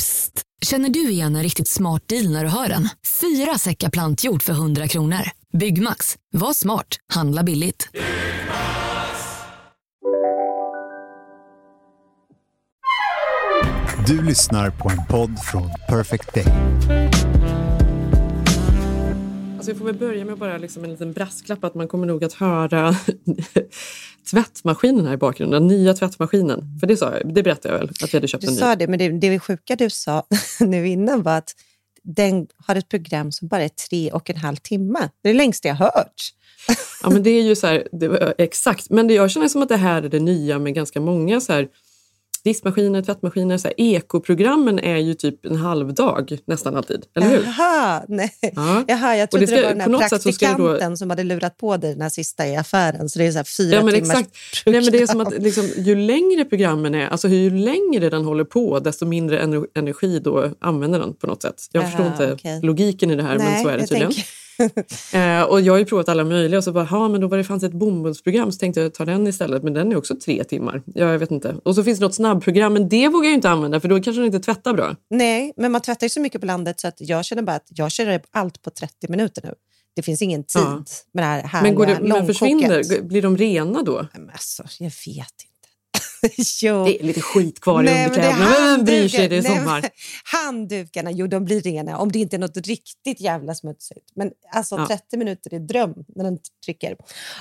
Psst, känner du igen en riktigt smart deal när du hör den? 4 säckar plantjord för 100 kronor. Byggmax, var smart, handla billigt. Du lyssnar på en podd från Perfect Day. Alltså jag får väl börja med bara liksom en liten brasklapp att man kommer nog att höra tvättmaskinen här i bakgrunden, den nya tvättmaskinen. För det sa jag, det berättade jag väl att jag hade köpt en ny. Du sa det, men det sjuka du sa nu innan var att den har ett program som bara är 3,5 timmar. Det är det längsta jag hört. Ja, men det är ju så här, det var exakt. Men det jag känner som att det här är det nya med ganska många så här diskmaskiner, tvättmaskiner, så här ekoprogrammen är ju typ en halv dag nästan alltid, eller hur? Jaha, nej. Ja. Jaha, jag trodde det var den här praktikanten då... som hade lurat på dig den här sista i affären, så det är så här 4 timmars exakt. Nej, men det är som att liksom, ju längre programmen är, alltså ju längre den håller på, desto mindre energi då använder den på något sätt. Jag förstår inte logiken i det här, nej, men så är det tydligen. Och jag har ju provat alla möjliga och så bara, ja men då var det fanns ett bomullsprogram så tänkte jag ta den istället, men den är också 3 timmar. Ja, jag vet inte. Och så finns det något snabbprogram, men det vågar jag ju inte använda för då kanske den inte tvättar bra. Nej, men man tvättar ju så mycket på landet så att jag känner bara att jag kör allt på 30 minuter nu. Det finns ingen tid med det här härliga långkoket. Men försvinner, blir de rena då? Men alltså, jag vet inte. Jo. Det är lite skit kvar i underkläderna. Vem bryr sig det i sommar? Handdukarna, jo de blir rena. Om det inte är något riktigt jävla smutsigt. Men alltså 30 minuter är dröm när den trycker.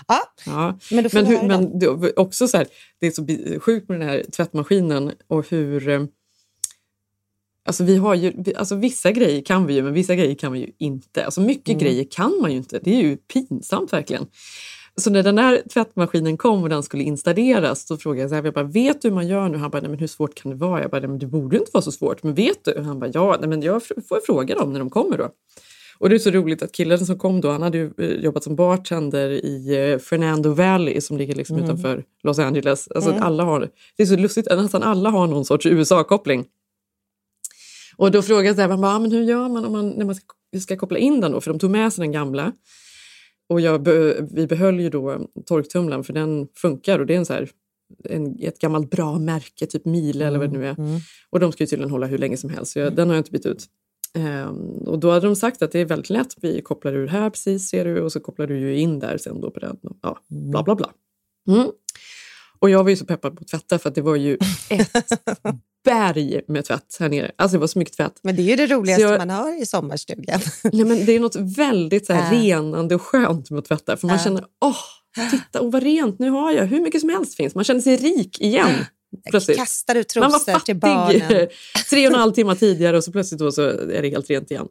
Ja. Men, då får men det också så här, det är så sjukt med den här tvättmaskinen och hur... Alltså vi har ju, alltså vissa grejer kan vi ju, men vissa grejer kan vi ju inte. Alltså mycket grejer kan man ju inte. Det är ju pinsamt verkligen. Så när den här tvättmaskinen kom och den skulle installeras så frågade jag så här, jag bara, vet du hur man gör nu? Han bara, nej men hur svårt kan det vara? Jag bara, nej men det borde inte vara så svårt, men vet du? Han bara, ja, nej men jag får fråga dem när de kommer då. Och det är så roligt att killen som kom då, han hade ju jobbat som bartender i Fernando Valley som ligger liksom utanför Los Angeles. Alltså alla har, det är så lustigt, nästan alla har någon sorts USA-koppling. Och då frågade jag så här, han bara, men hur gör man, om man när man ska koppla in den då? För de tog med sig den gamla. Och vi behöll ju då torktumlaren för den funkar och det är en så här, ett gammalt bra märke, typ Miele eller vad det nu är. Och de ska ju tydligen hålla hur länge som helst, så den har jag inte bytt ut. Och då hade de sagt att det är väldigt lätt, vi kopplar ur här precis, ser du, och så kopplar du ju in där sen då på den. Ja, bla bla bla. Och jag var ju så peppad på tvätta för att det var ju ett berg med tvätt här nere. Alltså det var så mycket tvätt. Men det är ju det roligaste man har i sommarstugan. Nej men det är något väldigt så här renande och skönt med att tvätta. För man känner, titta och vad rent nu har jag. Hur mycket som helst finns. Man känner sig rik igen. Plötsligt. Kastar du trosor till barnen. Man var fattig 3,5 timmar tidigare och så plötsligt då så är det helt rent igen.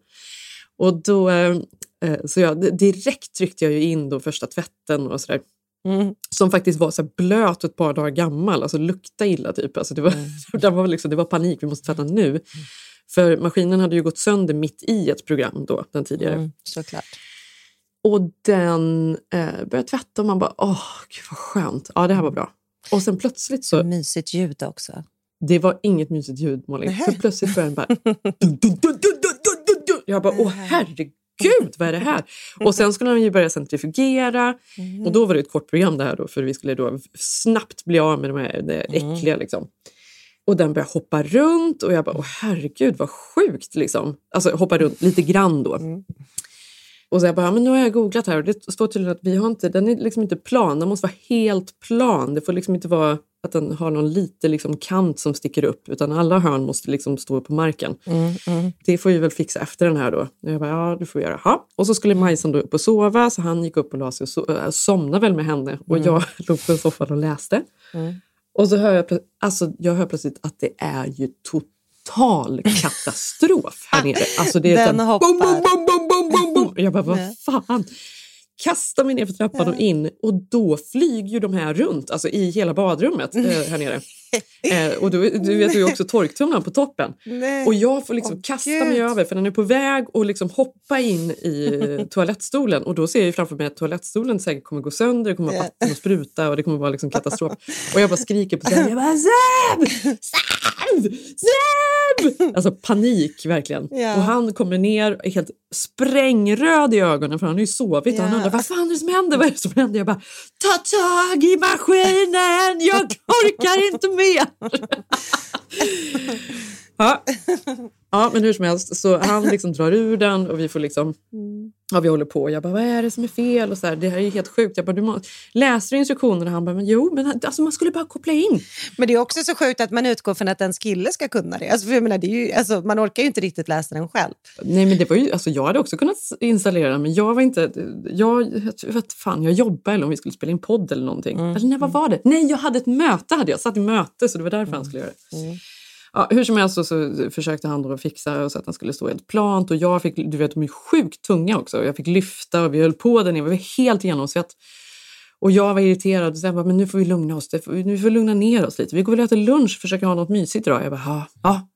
Och då, så jag direkt tryckte jag ju in då första tvätten och sådär. Som faktiskt var så här blöt och ett par dagar gammal, alltså lukta illa typ, alltså det var liksom, det var panik, vi måste tvätta nu för maskinen hade ju gått sönder mitt i ett program då, den tidigare såklart. Och den började tvätta och man bara, gud vad skönt, ja det här var bra. Och sen plötsligt så mysigt ljud också, det var inget mysigt ljud Molly, så plötsligt började den bara jag bara, åh herregud gud, vad är det här? Och sen skulle de ju börja centrifugera. Och då var det ett kort program det här då. För vi skulle då snabbt bli av med de här äckliga liksom. Och den började hoppa runt. Och jag bara, åh herregud, vad sjukt liksom. Alltså hoppa runt lite grann då. Och så jag bara, men nu har jag googlat här. Och det står tydligen att vi har inte, den är liksom inte plan. Den måste vara helt plan. Det får liksom inte vara att den har någon liten liksom kant som sticker upp. Utan alla hörn måste liksom stå på marken. Det får ju väl fixa efter den här då. Jag bara, ja du får göra. Ha. Och så skulle Majsan då upp och sova. Så han gick upp och la sig och somnade väl med henne. Och jag låg på en soffan och läste. Och så hör jag hör plötsligt att det är ju total katastrof här nere. Alltså det är den hoppar. Bom, bom, bom, bom, bom, bom, bom. Jag bara, vad fan. kastar mig ner för trappan och in. Och då flyger ju de här runt, alltså i hela badrummet här nere. Och du vet ju också torktumlaren på toppen. Nej. Och jag får liksom kasta mig över, för den är på väg och liksom hoppa in i toalettstolen. Och då ser jag ju framför mig att toalettstolen säkert kommer gå sönder, det kommer vara vatten och spruta och det kommer vara liksom katastrof. Och jag bara skriker på scenen, jag bara Zeb! Alltså panik verkligen. Yeah. Och han kommer ner helt sprängröd i ögonen, för han har ju sovit och han undrar, vad fan är det som händer? Vad är det som händer? Jag bara, ta tag i maskinen, jag orkar inte mer. Ja, men hur som helst, så han liksom drar ur den och vi får liksom, ja, vi håller på. Jag bara, vad är det som är fel? Och så här, det här är ju helt sjukt. Jag bara, läser instruktionerna. Han bara, men jo, men alltså, man skulle bara koppla in. Men det är också så sjukt att man utgår från att en skille ska kunna det. Alltså, för jag menar, det är ju, alltså, man orkar ju inte riktigt läsa den själv. Nej, men det var ju, alltså, jag hade också kunnat installera den, men jag var inte, jag vet fan, jag jobbade, eller om vi skulle spela in podd eller någonting. Eller nej, vad var det? Nej, jag hade ett möte, jag satt i möte, så det var därför han skulle göra det. Ja, hur som helst så försökte han då fixa så att den skulle stå helt plant. Och jag fick, du vet, de är sjukt tunga också. Jag fick lyfta och vi höll på den. Vi var helt genomsvett. Och jag var irriterad. Och sen bara, men nu får vi lugna oss. Nu får vi lugna ner oss lite. Vi går väl äta lunch och försöka ha något mysigt idag. Jag bara, ja.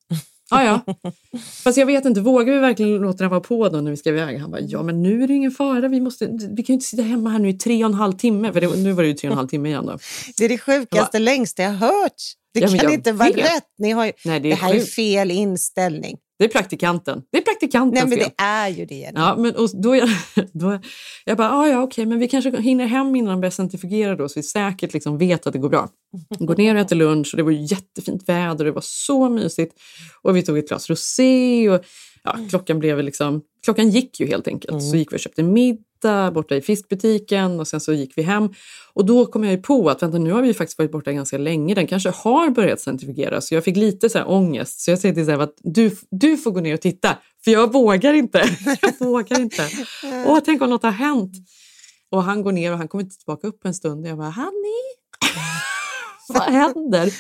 Fast jag vet inte, vågar vi verkligen låta den vara på då när vi ska iväg? Han bara, ja men nu är det ingen fara. Vi kan ju inte sitta hemma här nu i 3,5 timmar. För nu var det ju 3,5 timmar igen då. Det är det sjukaste längsta jag hört. Det kan inte vara rätt. Ni har ju, nej, det här är fel inställning. Det är praktikanten. Nej, men det är ju det. Nu. Ja, men och då jag bara, okej, men vi kanske hinner hem innan vi centrifugerar då, så vi säkert liksom vet att det går bra. Går ner och äter lunch och det var jättefint väder och det var så mysigt. Och vi tog ett glas rosé och klockan gick ju helt enkelt. Så gick vi och köpte middag borta i fiskbutiken och sen så gick vi hem. Och då kom jag ju på att vänta, nu har vi faktiskt varit borta ganska länge. Den kanske har börjat centrifugera. Så jag fick lite så här ångest. Så jag säger till så här, att du får gå ner och titta. För jag vågar inte. Tänk om något har hänt. Och han går ner och han kommer inte tillbaka upp en stund. Jag bara, honey, vad händer?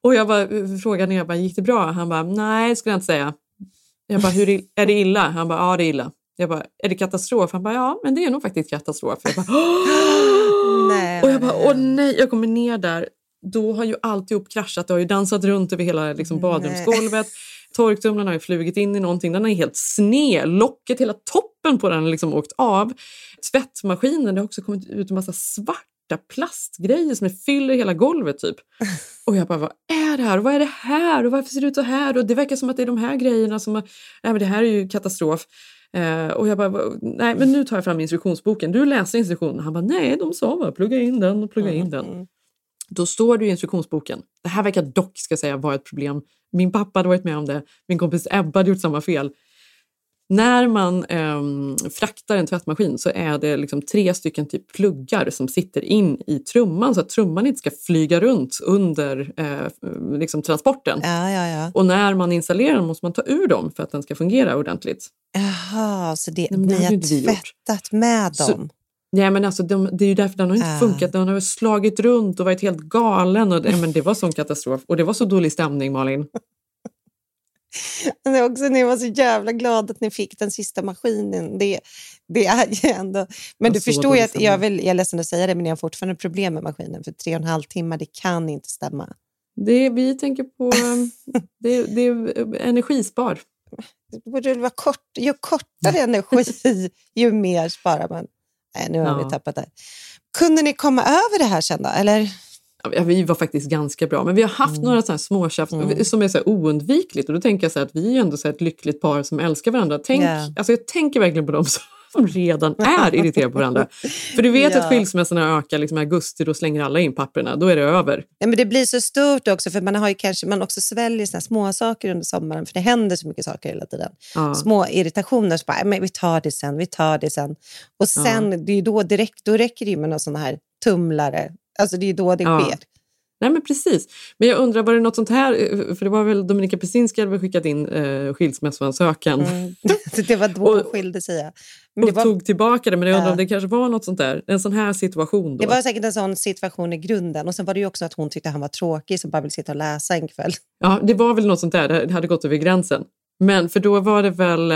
Och jag bara frågade när jag bara, gick det bra? Han bara, nej, skulle jag inte säga. Jag bara, är det illa? Han bara, ja, det är illa. Jag bara, är det katastrof? Han bara, ja, men det är nog faktiskt katastrof. Jag bara, nej, jag kommer ner där. Då har ju alltihop kraschat. Det har ju dansat runt över hela liksom, badrumsgolvet. Torktumlarna har ju flugit in i någonting. Den är helt sned. Locket, hela toppen på den har liksom åkt av. Tvättmaskinen, det har också kommit ut en massa svarta plastgrejer som fyller hela golvet typ. Och jag bara, vad är det här? Vad är det här? Och varför ser det ut så här? Och det verkar som att det är de här grejerna som... Nej, men det här är ju katastrof. Och jag bara, nej men nu tar jag fram instruktionsboken. Du läser instruktionen. Han bara, nej, de sa bara, plugga in den. Då står det i instruktionsboken. Det här verkar dock, ska jag säga, vara ett problem. Min pappa hade varit med om det. Min kompis Ebba hade gjort samma fel. När man fraktar en tvättmaskin så är det liksom 3 stycken typ pluggar som sitter in i trumman så att trumman inte ska flyga runt under liksom transporten. Ja. Och när man installerar den måste man ta ur dem för att den ska fungera ordentligt. Jaha, så det ni har tvättat med dem? Så, nej, men alltså det är ju därför den har inte funkat. Den har slagit runt och varit helt galen. Och, men det var sån katastrof. Och det var så dålig stämning, Malin. Men också, ni var så jävla glada att ni fick den sista maskinen. Det är ju ändå... Men du förstår ju att jag är ledsen att säga det, men jag har fortfarande problem med maskinen. För 3,5 timmar, det kan inte stämma. Vi tänker på... det är energispar. Det borde vara kort. Ju kortare energi, ju mer sparar man. Nej, nu har vi tappat det. Kunde ni komma över det här sen då, eller... Ja, vi var faktiskt ganska bra, men vi har haft några sådana småtjafs som är så här oundvikligt, och då tänker jag så här att vi är ju ändå så här ett lyckligt par som älskar varandra. Alltså jag tänker verkligen på dem som redan är irriterade på varandra. För du vet att skilsmässorna ökar liksom i augusti, då slänger alla in papperna, då är det över. Nej, men det blir så stort också, för man har ju kanske, man också sväljer sådana små saker under sommaren, för det händer så mycket saker hela tiden. Ja. Små irritationer, så bara, men vi tar det sen. Och sen, det är ju då direkt, då räcker det ju med någon sån här tumlare. Alltså det är då det sker. Nej, men precis. Men jag undrar, var det något sånt här? För det var väl Dominika Pesinska hade skickat in skilsmässoansökan. Det var då hon skilde sig. Men det tog tillbaka det, men jag undrar om det kanske var något sånt där. En sån här situation då. Det var säkert en sån situation i grunden. Och sen var det ju också att hon tyckte han var tråkig som bara ville sitta och läsa en kväll. Ja, det var väl något sånt där. Det hade gått över gränsen. Men för då var det väl...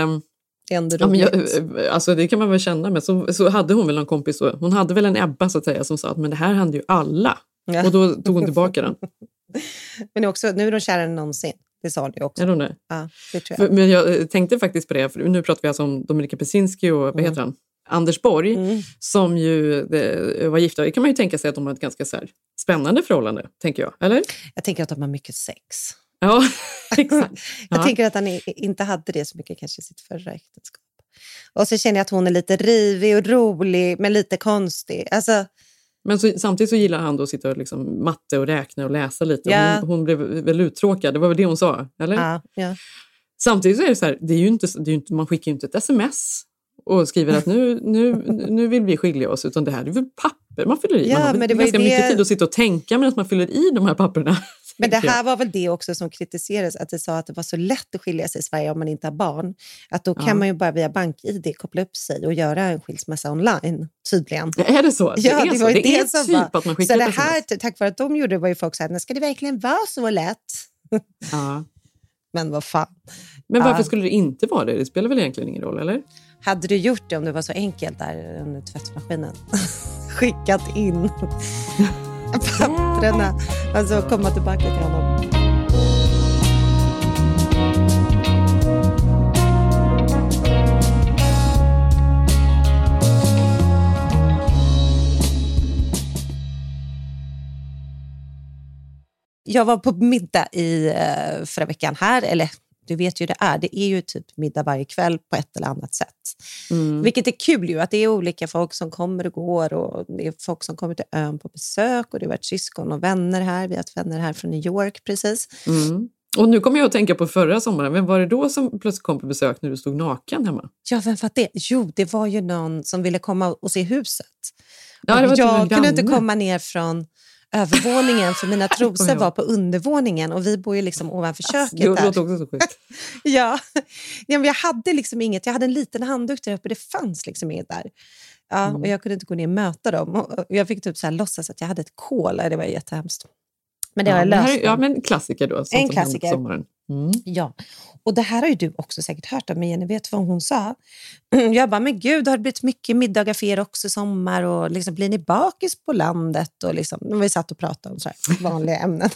ändå roligt. Ja, men jag, alltså det kan man väl känna, men så hade hon väl någon kompis, hon hade väl en Ebba så att säga som sa att men det här hände ju alla. Ja. Och då tog hon tillbaka den. Men också, nu är de kärare än någonsin. Det sa du också. Är de det? Ja, det tror jag. Men jag tänkte faktiskt på det, för nu pratar vi alltså om Dominika Pesinski och vad heter han? Anders Borg, som ju var gifta. Det kan man ju tänka sig att de har ett ganska så här spännande förhållande, tänker jag. Eller? Jag tänker att de har mycket sex. Ja, exakt. Jag tänker att han inte hade det så mycket kanske i sitt förra äktenskap. Och så känner jag att hon är lite rivig och rolig, men lite konstig. Alltså... Men så, samtidigt så gillar han då att sitta och liksom matte och räkna och läsa lite. Yeah. Hon blev väl uttråkad, det var väl det hon sa, eller? Yeah. Samtidigt så är det så här, det är ju inte, man skickar ju inte ett sms och skriver att nu vill vi skilja oss, utan det här är väl papper man fyller i. Yeah, man har men det ganska mycket tid att sitta och tänka medan man fyller i de här papperna. Men det här var väl det också som kritiserades, att det sa att det var så lätt att skilja sig i Sverige om man inte har barn. Att då kan man ju bara via bank-ID koppla upp sig och göra en skilsmässa online, tydligen. Är det så? Ja, det var ju det som typ var. Att man så det här, tack vare att de gjorde det, var ju folk så här, ska det verkligen vara så lätt? Ja. Men vad fan. Men varför skulle det inte vara det? Det spelar väl egentligen ingen roll, eller? Hade du gjort det om det var så enkelt där under tvättmaskinen? Skickat in... papperna, alltså komma tillbaka till honom. Jag var på middag i förra veckan här, eller du vet ju det är ju typ middag varje kväll på ett eller annat sätt. Mm. Vilket är kul ju, att det är olika folk som kommer och går, och det är folk som kommer till ön på besök, och det har varit syskon och vänner här, vi har haft vänner här från New York precis. Mm. Och nu kommer jag att tänka på förra sommaren, vem var det då som plötsligt kom på besök när du stod naken hemma? Ja, vem var det? Jo, det var ju någon som ville komma och se huset. Ja, och jag kunde inte komma ner från... övervåningen, för mina trosor var på undervåningen och vi bor ju liksom ovanför köket där. Det låter också så sjukt. Ja, men jag hade liksom inget, jag hade en liten handduk där uppe, det fanns liksom inget där. Ja, och jag kunde inte gå ner och möta dem, och jag fick typ så här låtsas att jag hade ett kol, det var jättehemskt. Men det har jag löst. Ja, men klassiker då. En klassiker. Ja, och det här har ju du också säkert hört om, men Jenny vet vad hon sa. Jag bara, men gud, har det blivit mycket middagar för er också i sommar, och liksom blir ni bakis på landet? Och liksom, när vi satt och pratade om så här vanliga ämnen.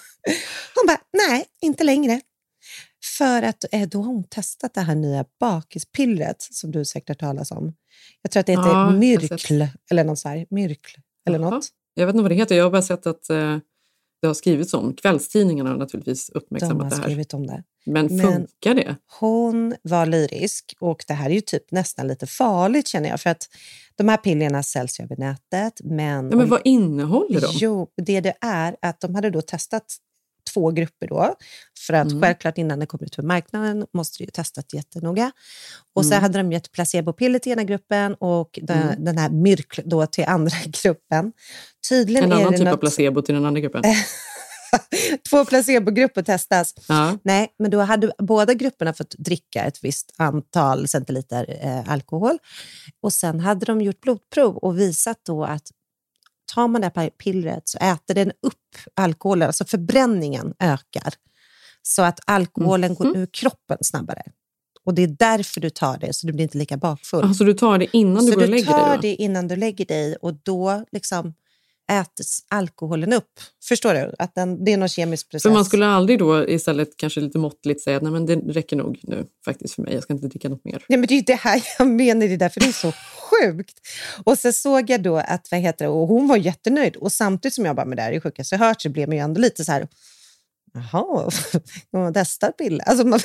Hon bara, nej, inte längre. För att då har hon testat det här nya bakispillret som du säkert har talas om. Jag tror att det heter Myrkl, eller något så här, Myrkl, eller något. Jag vet inte vad det heter, jag har bara sett att... Det har skrivits om. Kvällstidningarna har naturligtvis uppmärksammat det här. Skrivit om det. Men funkar det? Hon var lyrisk, och det här är ju typ nästan lite farligt känner jag, för att de här pillerna säljs ju över nätet. Men vad innehåller de? Jo, det är att de hade då testat 2 grupper då, för att självklart innan det kommer ut på marknaden måste det ju testat jättenoga. Och så hade de gett placebo-piller till ena gruppen och den här Myrkl då till andra gruppen. Tydligen en annan typ av placebo till den andra gruppen. 2 placebo-grupper testas. Ja. Nej, men då hade båda grupperna fått dricka ett visst antal centiliter alkohol. Och sen hade de gjort blodprov och visat då att tar man det här pillret så äter den upp alkoholen, alltså förbränningen ökar. Så att alkoholen går ur kroppen snabbare. Och det är därför du tar det, så du blir inte lika bakfull. Så alltså, du tar det innan du går och lägger dig? Så du tar det innan du lägger dig, och då liksom äts alkoholen upp. Förstår du? Att det är någon kemisk process. För man skulle aldrig då istället kanske lite måttligt säga, nej men det räcker nog nu faktiskt för mig, jag ska inte dricka något mer. Nej, men det är ju det här jag menar, det är därför det är så sjukt. Och så såg jag då att, och hon var jättenöjd, och samtidigt som jag bara, med det här är sjuka så hört, så blev man ju ändå lite så här, jaha, man testar bild. Alltså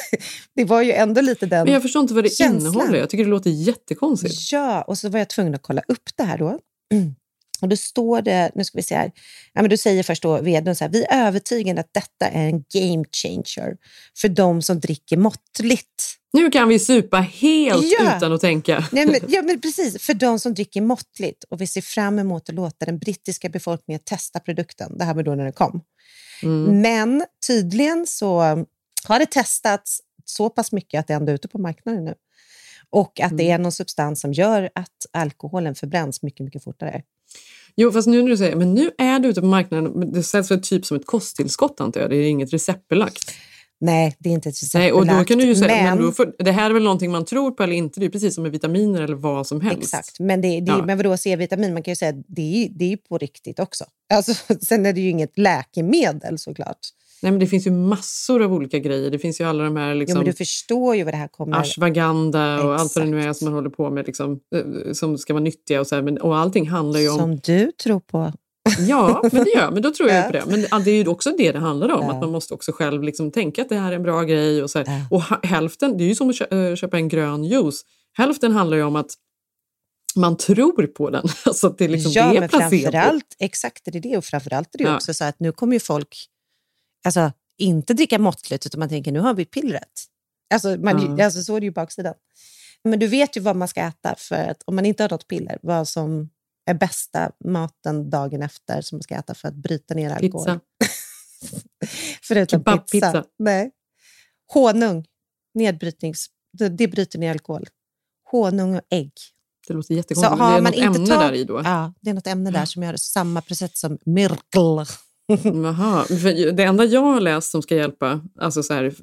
det var ju ändå lite den. Men jag förstår inte vad det innehåller, jag tycker det låter jättekonstigt. Ja, och så var jag tvungen att kolla upp det här då. Och då står det, nu ska vi se här. Ja, men du säger först då vdn så här, vi är övertygade att detta är en game changer för de som dricker måttligt. Nu kan vi supa helt utan att tänka. Nej, men precis, för de som dricker måttligt, och vi ser fram emot att låta den brittiska befolkningen testa produkten. Det här var då när den kom. Men tydligen så har det testats så pass mycket att det är ändå ute på marknaden nu. Och att det är någon substans som gör att alkoholen förbränns mycket, mycket fortare. Jo, fast nu när du säger, men nu är det ute på marknaden, det säljs väl typ som ett kosttillskott antar jag, det är inget receptbelagt. Nej, det är inte ett recept. Nej, och då kan du ju säga, men det här är väl någonting man tror på eller inte, det är precis som med vitaminer eller vad som helst. Exakt, men, ja. Men vadå C-vitamin, man kan ju säga att det är ju på riktigt också. Alltså, sen är det ju inget läkemedel såklart. Nej, men det finns ju massor av olika grejer. Det finns ju alla de här liksom... Jo, men du förstår ju vad det här kommer... Ashwagandha och allt vad det nu är som man håller på med liksom, som ska vara nyttiga och så här, men, och allting handlar ju om... Som du tror på. Ja, men det gör, men då tror jag på det. Men det är ju också det handlar om, att man måste också själv liksom tänka att det här är en bra grej och så här. Och hälften, det är ju som att köpa en grön juice. Hälften handlar ju om att man tror på den. Alltså att det liksom ja, det är placebo. Exakt, det är det, och framförallt är det också så att nu kommer ju folk... Alltså, inte dricka måttligt, utan man tänker, nu har vi pillret. Alltså, alltså så är det ju baksidan. Men du vet ju vad man ska äta, för att om man inte har något piller, vad som är bästa maten dagen efter som man ska äta för att bryta ner alkohol. Pizza. Förutom pizza. Nej. Honung. Det bryter ner alkohol. Honung och ägg. Det låter jättegott. Det är något ämne där i då. Ja, det är något ämne där som gör det samma process som Myrkl. Jaha, det enda jag har läst som ska hjälpa, alltså så här,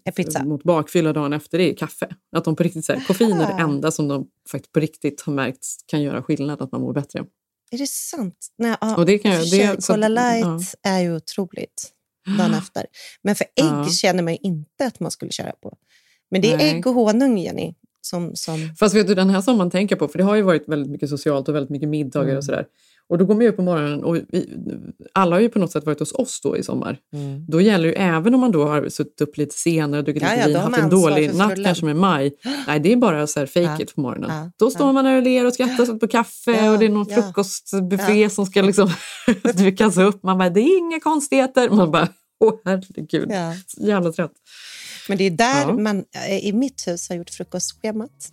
mot bakfylla dagen efter, det är kaffe. Att de på riktigt så här, koffein är det enda som de faktiskt på riktigt har märkt kan göra skillnad, att man mår bättre. Är det sant? Nej, ja, och det kan Cola Light är ju otroligt dagen efter. Men för ägg känner man ju inte att man skulle köra på. Men det är ägg och honung, Jenny. Fast vet du, den här som man tänker på, för det har ju varit väldigt mycket socialt och väldigt mycket middagar och sådär. Och då går man ju på morgonen och alla har ju på något sätt varit hos oss då i sommar. Mm. Då gäller ju, även om man då har suttit upp lite senare, druckit lite vin, haft en dålig natt kanske med maj. Nej, det är bara så här fake it på morgonen. Då står man där och ler och skrattar sig på kaffe och det är någon frukostbuffé som ska liksom dukas upp. Man bara, det är inga konstigheter. Man bara, åh herregud, jävla trött. Men det är där man i mitt hus har gjort frukostschemat.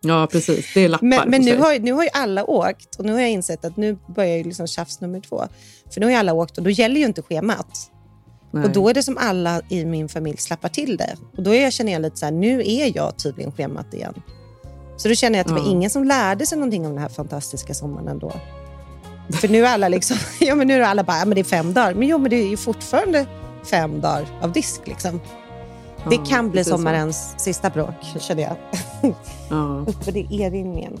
Ja, precis. Det är lappar. Men nu har ju alla åkt. Och nu har jag insett att nu börjar ju liksom tjafs nummer 2. För nu har ju alla åkt och då gäller ju inte schemat. Nej. Och då är det som alla i min familj slappar till det. Och då känner jag lite så här, nu är jag tydligen schemat igen. Så då känner jag att det var ingen som lärde sig någonting om den här fantastiska sommaren ändå. För nu är alla liksom, ja men nu är alla bara, ja men det är 5 dagar. Men jo, men det är ju fortfarande 5 dagar av disk liksom. Det kan bli sommarens sista bråk, känner jag. Upp för det erinringen.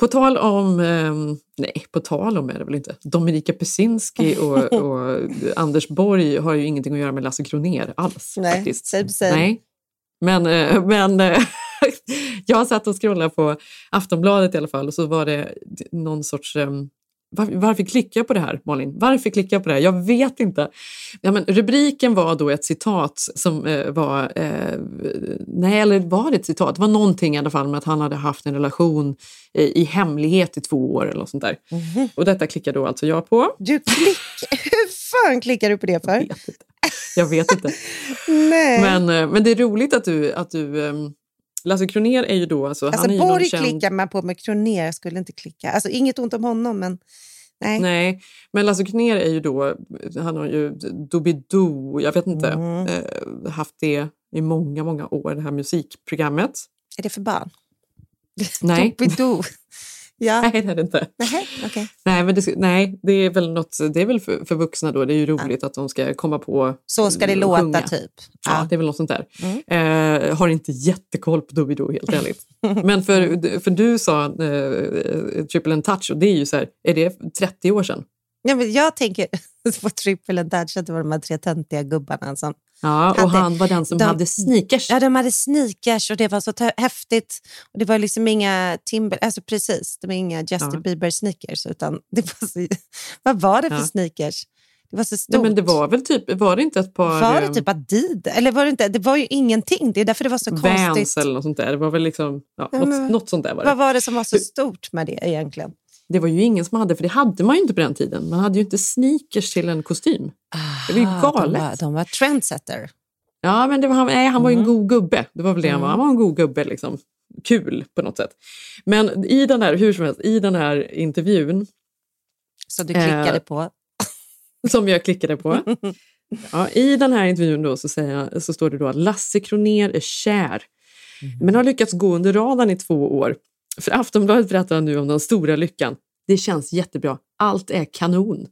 På tal om är det väl inte. Dominika Pesinski och Anders Borg har ju ingenting att göra med Lasse Kronér alls. Nej, faktiskt. Nej. Men jag satt och scrollade på Aftonbladet i alla fall och så var det någon sorts... Varför klickar jag på det här, Malin? Varför klickar jag på det här? Jag vet inte. Ja, men rubriken var då ett citat som var... nej, eller var det ett citat? Det var någonting i alla fall med att han hade haft en relation i hemlighet i 2 år eller något sånt där. Mm-hmm. Och detta klickar då alltså jag på. Hur fan klickar du på det för? Jag vet inte. Nej. Men det är roligt att du Lasse Kronér är ju då... Alltså han är Borg känd... klickar man på, men Kronér skulle inte klicka. Alltså inget ont om honom, men nej. Nej, men Lasse Kronér är ju då... Han har ju Dobidoo, jag vet inte, haft det i många, många år, det här musikprogrammet. Är det för barn? Nej. Dobidoo. Ja. Nej, det är det inte. Nej, okay. Nej, men det är väl något, det är väl för vuxna då. Det är ju roligt att de ska komma på. Så ska det låta typ. Ja, det är väl något sånt där. Mm. Har inte jättekoll på Dobidoo helt ärligt. Men för du sa Triple and Touch, och det är ju så här, är det 30 år sedan? Ja, men jag tänker på Triple and Touch att det var de här tre töntiga gubbarna som. Ja, och han var den som hade sneakers. Ja, de hade sneakers och det var så häftigt. Och det var liksom inga Timber, alltså precis, det var inga Justin Bieber sneakers, utan det var så, vad var det för sneakers? Det var så stort. Ja, men det var väl typ, var det inte ett par... Var det typ Adidas? Eller var det inte, det var ju ingenting, det är därför det var så Vans konstigt. Vans eller något sånt där, det var väl liksom, något sånt där var det. Vad var det som var så stort med det egentligen? Det var ju ingen som hade, för det hade man ju inte på den tiden. Man hade ju inte sneakers till en kostym. Det var ju galet. De var trendsetter. Ja, men han var ju en god gubbe. Det var väl det han var. Han var en god gubbe liksom. Kul på något sätt. Men i den här, hur som helst, i den här intervjun. Så du klickade på. Som jag klickade på. Ja, i den här intervjun då så står det då att Lasse Kronér är kär. Men har lyckats gå under radarn i 2 år. För Aftonbladet berättar han nu om den stora lyckan. Det känns jättebra. Allt är kanon.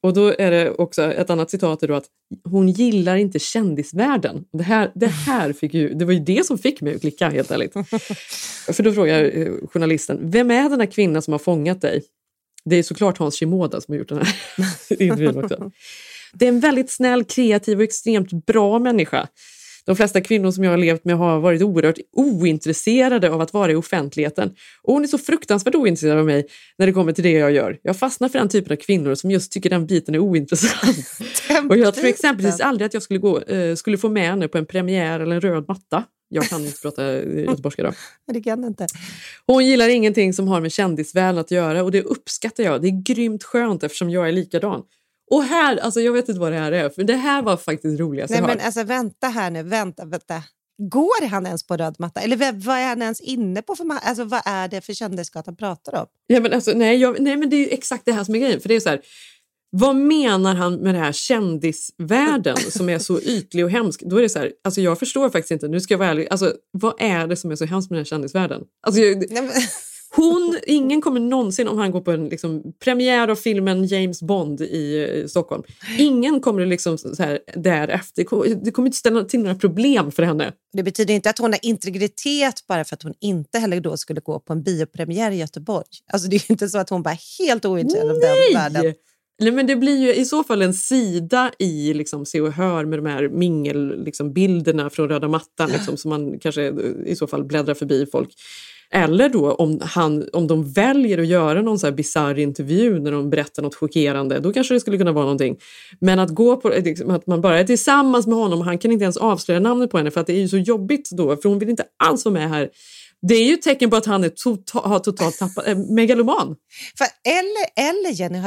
Och då är det också ett annat citat då att hon gillar inte kändisvärlden. Det här fick ju, det var ju det som fick mig att klicka helt ärligt. För då frågar journalisten, vem är den här kvinnan som har fångat dig? Det är såklart Hans Shimoda som har gjort den här intervjun också. Det är en väldigt snäll, kreativ och extremt bra människa. De flesta kvinnor som jag har levt med har varit oerhört ointresserade av att vara i offentligheten. Och hon är så fruktansvärt ointresserad av mig när det kommer till det jag gör. Jag fastnar för den typen av kvinnor som just tycker den biten är ointressant. Och jag tror exempelvis aldrig att jag skulle få med henne på en premiär eller en röd matta. Jag kan inte prata göteborgska då. Det kan inte. Hon gillar ingenting som har med kändisvärlden att göra. Och det uppskattar jag. Det är grymt skönt eftersom jag är likadan. Och här, alltså jag vet inte vad det här är, för det här var faktiskt roligast. Nej, men alltså vänta. Går han ens på rödmatta? Eller vad är han ens inne på för alltså vad är det för kändisgata han pratar om? Ja, men alltså, nej men det är ju exakt det här som är grejen, för det är så här, vad menar han med det här kändisvärlden som är så ytlig och hemsk? Då är det så här, alltså jag förstår faktiskt inte, nu ska jag vara ärlig, alltså vad är det som är så hemskt med den här kändisvärlden? Alltså ingen kommer någonsin, om han går på en liksom, premiär av filmen James Bond i Stockholm. Ingen kommer liksom så här därefter. Det kommer inte ställa till några problem för henne. Det betyder inte att hon har integritet bara för att hon inte heller då skulle gå på en biopremiär i Göteborg. Alltså det är ju inte så att hon bara helt ointresserad av den världen. Nej, men det blir ju i så fall en sida i liksom, Se och Hör med de här mingelbilderna liksom, från röda mattan liksom, som man kanske i så fall bläddrar förbi folk. Eller då om de väljer att göra någon så här bizarr intervju när de berättar något chockerande, då kanske det skulle kunna vara någonting. Men att gå på liksom, att man bara är tillsammans med honom, han kan inte ens avslöja namnet på henne för att det är ju så jobbigt då, för hon vill inte alls vara med här. Det är ju ett tecken på att han är totalt tappat, megaloman. Eller Jenny,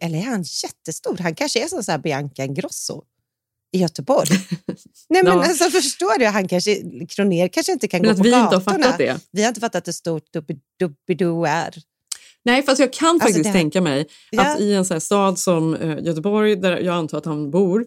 eller är han jättestor? Han kanske är som så här Bianca Ingrosso i Göteborg. Nej, men alltså förstår du, han kanske, Kronér kanske inte kan gå på gatorna. Inte har fattat det. Vi har inte fattat hur stort Dobidoo är. Nej, fast jag kan faktiskt tänka mig att i en sån här stad som Göteborg, där jag antar att han bor,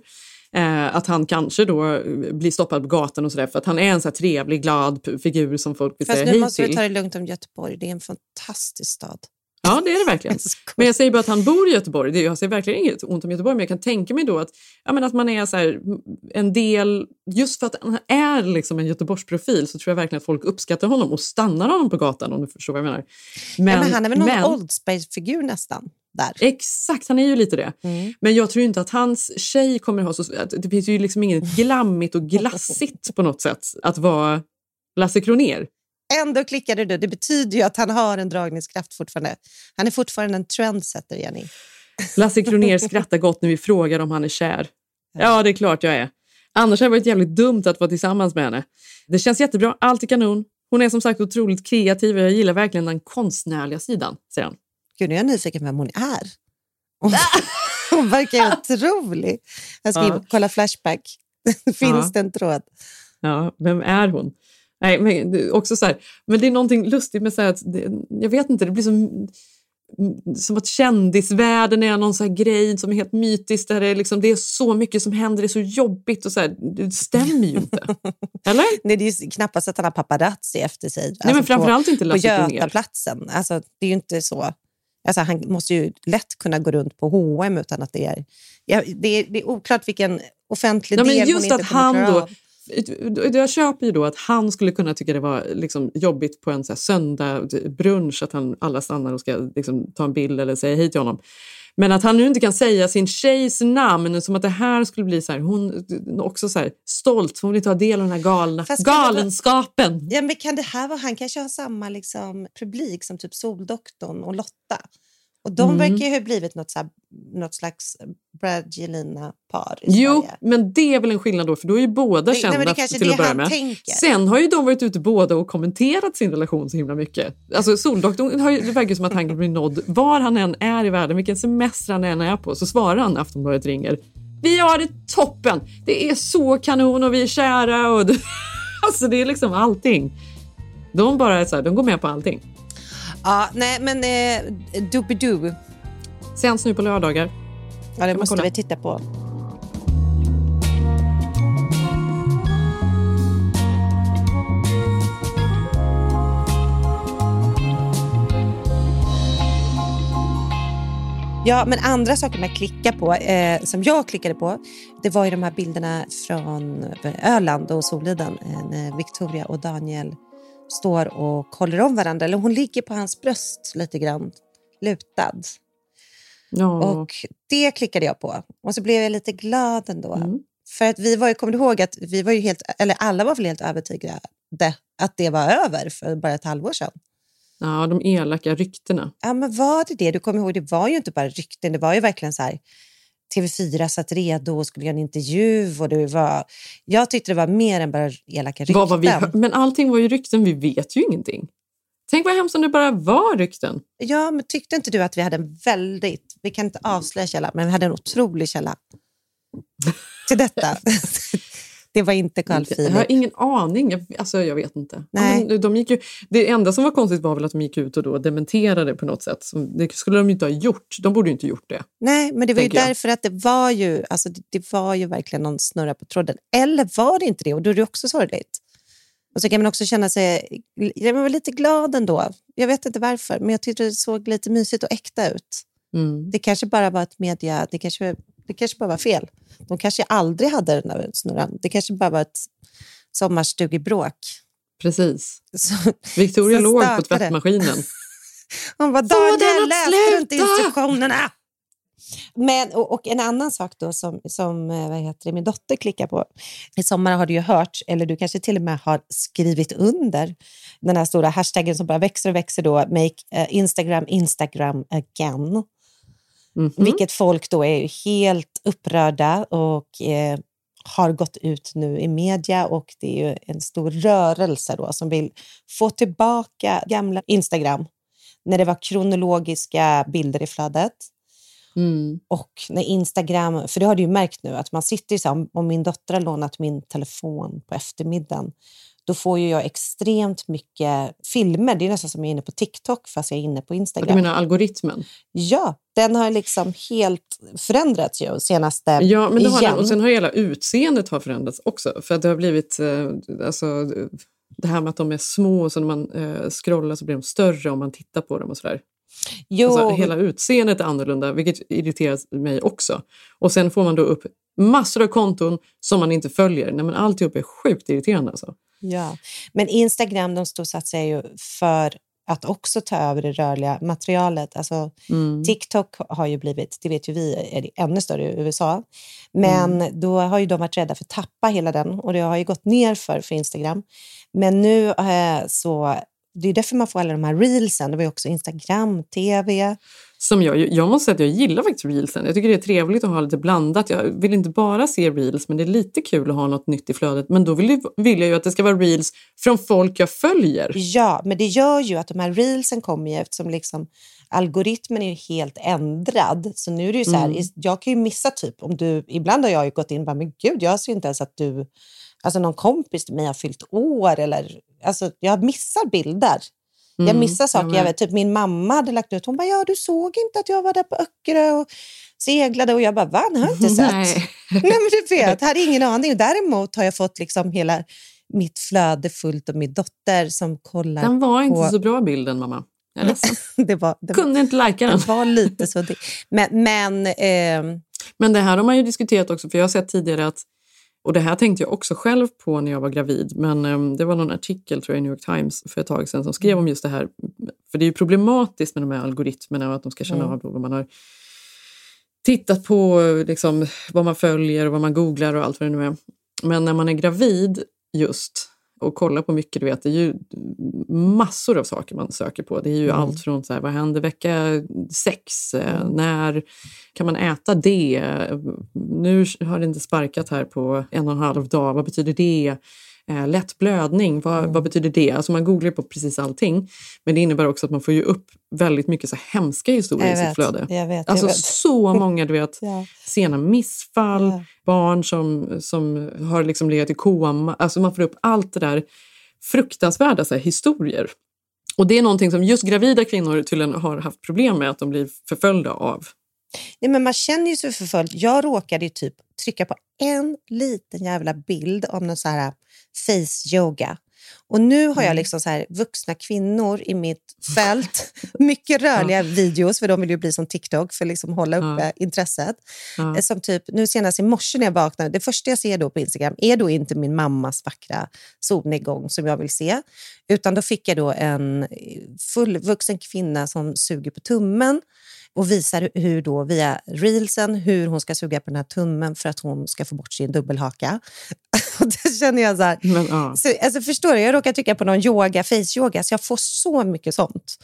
att han kanske då blir stoppad på gatan och sådär, för att han är en så här trevlig, glad figur som folk vill säga hej till. Fast nu måste vi ta det lugnt om Göteborg, det är en fantastisk stad. Ja, det är det verkligen. Men jag säger bara att han bor i Göteborg. Jag säger verkligen inget ont om Göteborg, men jag kan tänka mig då att, ja, men att man är så här en del, just för att han är liksom en Göteborgsprofil, så tror jag verkligen att folk uppskattar honom och stannar honom på gatan, om du förstår vad jag menar. Men han är väl någon Old Spice-figur nästan. Där. Exakt, han är ju lite det. Men jag tror inte att hans tjej kommer ha så... Det finns ju liksom inget glammigt och glassigt på något sätt att vara Lasse Kronér. Ändå klickade du. Det betyder ju att han har en dragningskraft fortfarande. Han är fortfarande en trendsetter, Jenny. Lasse Kronér skrattar gott när vi frågar om han är kär. Ja, det är klart jag är. Annars hade det varit jävligt dumt att vara tillsammans med henne. Det känns jättebra, allt är kanon. Hon är som sagt otroligt kreativ och jag gillar verkligen den konstnärliga sidan, säger han. Gud, nu är jag nyfiken vem hon är. Hon verkar otrolig. Jag ska kolla Flashback. Finns det en tråd? Ja, vem är hon? Nej, men också så här, men det är någonting lustigt med så här, att jag vet inte, det blir så som att kändisvärlden är någon så här grej som är helt mytisk där det är så mycket som händer, det är så jobbigt och så här, det stämmer ju inte. Eller? Nej, det är ju knappast att han har paparazzi efter sig. Nej, men framförallt inte på Götaplatsen. Alltså, det är ju inte så. Alltså, han måste ju lätt kunna gå runt på H&M utan att det är... Ja, det är oklart vilken offentlig del men just hon inte att han då av. Jag köper ju då att han skulle kunna tycka det var jobbigt på en så här söndag brunch att alla stannar och ska ta en bild eller säga hej till honom. Men att han nu inte kan säga sin tjejs namn som att det här skulle bli så här, hon också så här stolt, hon vill inte ha del av den här galenskapen. Ja, men kan det här vara, han kanske har samma publik som typ Soldoktorn och Lotta. Och de verkar ju ha blivit något slags Bradgelina-par i Sverige. Men det är väl en skillnad då, för då är ju båda kända till att börja med. Tänker. Sen har ju de varit ute båda och kommenterat sin relation så himla mycket. Alltså Soldoktorn, det verkar ju som att han blir nådd. Var han än är i världen, vilken semester han än är på, så svarar han när Aftonbladet ringer. Vi har det toppen! Det är så kanon och vi är kära. Och alltså det är allting. De bara är de går med på allting. Ja, nej men Dobidoo. Sänds nu på lördagar. Ja, det måste vi titta på. Ja, men andra saker man klickar på, som jag klickade på, det var ju de här bilderna från Öland och Soliden. När Victoria och Daniel står och kollar om varandra. Eller hon ligger på hans bröst lite grann. Lutad. Och det klickade jag på. Och så blev jag lite glad ändå. För att vi var ju, kommer du ihåg att vi var ju helt, eller alla var väl helt övertygade att det var över för bara ett halvår sedan. Ja, de elaka ryktena. Ja, men var det? Du kommer ihåg, det var ju inte bara rykten. Det var ju verkligen så här, TV4 satt redo och skulle göra en intervju och jag tyckte det var mer än bara elaka rykten. Men allting var ju rykten, vi vet ju ingenting. Tänk vad hemskt om det bara var rykten. Ja, men tyckte inte du att vi hade en väldigt, vi kan inte avslöja källa, men vi hade en otrolig källa till detta. Det var inte Carl Philip. Jag har ingen aning. Alltså, jag vet inte. Nej. Ja, de gick ju, det enda som var konstigt var väl att de gick ut och då dementerade på något sätt. Det skulle de inte ha gjort. De borde ju inte ha gjort det. Nej, men det var ju därför att det var ju verkligen någon snurra på tråden. Eller var det inte det? Och då är det också sorgligt. Och så kan man också känna sig... Jag var lite glad ändå. Jag vet inte varför, men jag tyckte det såg lite mysigt och äkta ut. Mm. Det kanske bara var ett media... Det kanske bara var fel. De kanske aldrig hade den där snurran. Det kanske bara var ett sommarstugebråk. Precis. Victoria låg på tvättmaskinen. Hon var Daniel, läste inte instruktionerna. Men, och en annan sak då som min dotter klickar på. I sommar har du ju hört, eller du kanske till och med har skrivit under den här stora hashtaggen som bara växer och växer då. Make Instagram again. Vilket folk då är ju helt upprörda och har gått ut nu i media, och det är ju en stor rörelse då som vill få tillbaka gamla Instagram när det var kronologiska bilder i flödet. Och när Instagram, för det har du ju märkt nu att man sitter ju så här, om min dotter har lånat min telefon på eftermiddagen, då får ju jag extremt mycket filmer. Det är nästan som jag är inne på TikTok fast jag är inne på Instagram. Du menar algoritmen? Ja, den har helt förändrats ju senaste. Ja, men och sen har hela utseendet har förändrats också. För att det har blivit, det här med att de är små och så när man scrollar så blir de större om man tittar på dem och sådär. Hela utseendet är annorlunda, vilket irriterar mig också. Och sen får man då upp massor av konton som man inte följer. Nej, men alltihop är sjukt irriterande alltså. Ja, men Instagram, de storsatsar ju för att också ta över det rörliga materialet. Alltså, TikTok har ju blivit, det vet ju vi, är ännu större i USA. Men då har ju de varit rädda för att tappa hela den. Och det har ju gått ner för Instagram. Men nu så... Det är därför man får alla de här reelsen. Det var ju också Instagram, TV. Som jag måste säga att jag gillar faktiskt reelsen. Jag tycker det är trevligt att ha lite blandat. Jag vill inte bara se reels, men det är lite kul att ha något nytt i flödet. Men då vill jag ju att det ska vara reels från folk jag följer. Ja, men det gör ju att de här reelsen kommer ju eftersom algoritmen är ju helt ändrad. Så nu är det ju så här, jag kan ju missa typ om du, ibland har jag ju gått in och bara, men gud, jag ser ju inte ens att du, någon kompis till mig har fyllt år eller... Alltså, jag missar bilder Jag missar saker. Jag vet, typ min mamma hade lagt ut. Hon bara, ja du såg inte att jag var där på Öckerö och seglade. Och jag bara, va? Det har jag inte sett. Nej men du vet, hade ingen aning. Däremot har jag fått liksom hela mitt flöde fullt och min dotter som kollar på... Den var inte så bra bilden, mamma. Det var kunde inte lajka den. Det var lite så. Men det här har man ju diskuterat också. För jag har sett tidigare att... Och det här tänkte jag också själv på när jag var gravid. Men det var någon artikel tror jag i New York Times för ett tag sedan som skrev om just det här. För det är ju problematiskt med de här algoritmerna och att de ska känna av vad man har tittat på. Liksom, vad man följer och vad man googlar och allt vad det nu är. Men när man är gravid just och kollar på mycket, du vet, det är ju massor av saker man söker på. Det är ju allt från så här, vad händer vecka 6? När kan man äta det? Nu har det inte sparkat här på 1,5 dag. Vad betyder det? Lätt blödning, vad betyder det? Alltså man googlar på precis allting. Men det innebär också att man får ju upp väldigt mycket så hemska historier i sitt flöde. Jag vet. Så många, du vet, sena missfall, barn som har liksom legat i koma. Alltså man får upp allt det där fruktansvärda så här, historier. Och det är någonting som just gravida kvinnor tydligen har haft problem med, att de blir förföljda av. Nej, men man känner ju sig förföljd. Jag råkade ju typ trycka på en liten jävla bild om någon så här face yoga. Och nu har jag liksom så här vuxna kvinnor i mitt fält. Mycket rörliga videos, för de vill ju bli som TikTok för att liksom hålla uppe intresset. Som typ, nu senast i morse när jag vaknade, det första jag ser då på Instagram är då inte min mammas vackra solnedgång som jag vill se. Utan då fick jag då en fullvuxen kvinna som suger på tummen. Och visar hur då via reelsen hur hon ska suga på den här tummen för att hon ska få bort sin dubbelhaka. Och det känner jag så här. Men, så, alltså, förstår du, jag råkar trycka på någon yoga, face yoga. Så jag får så mycket sånt.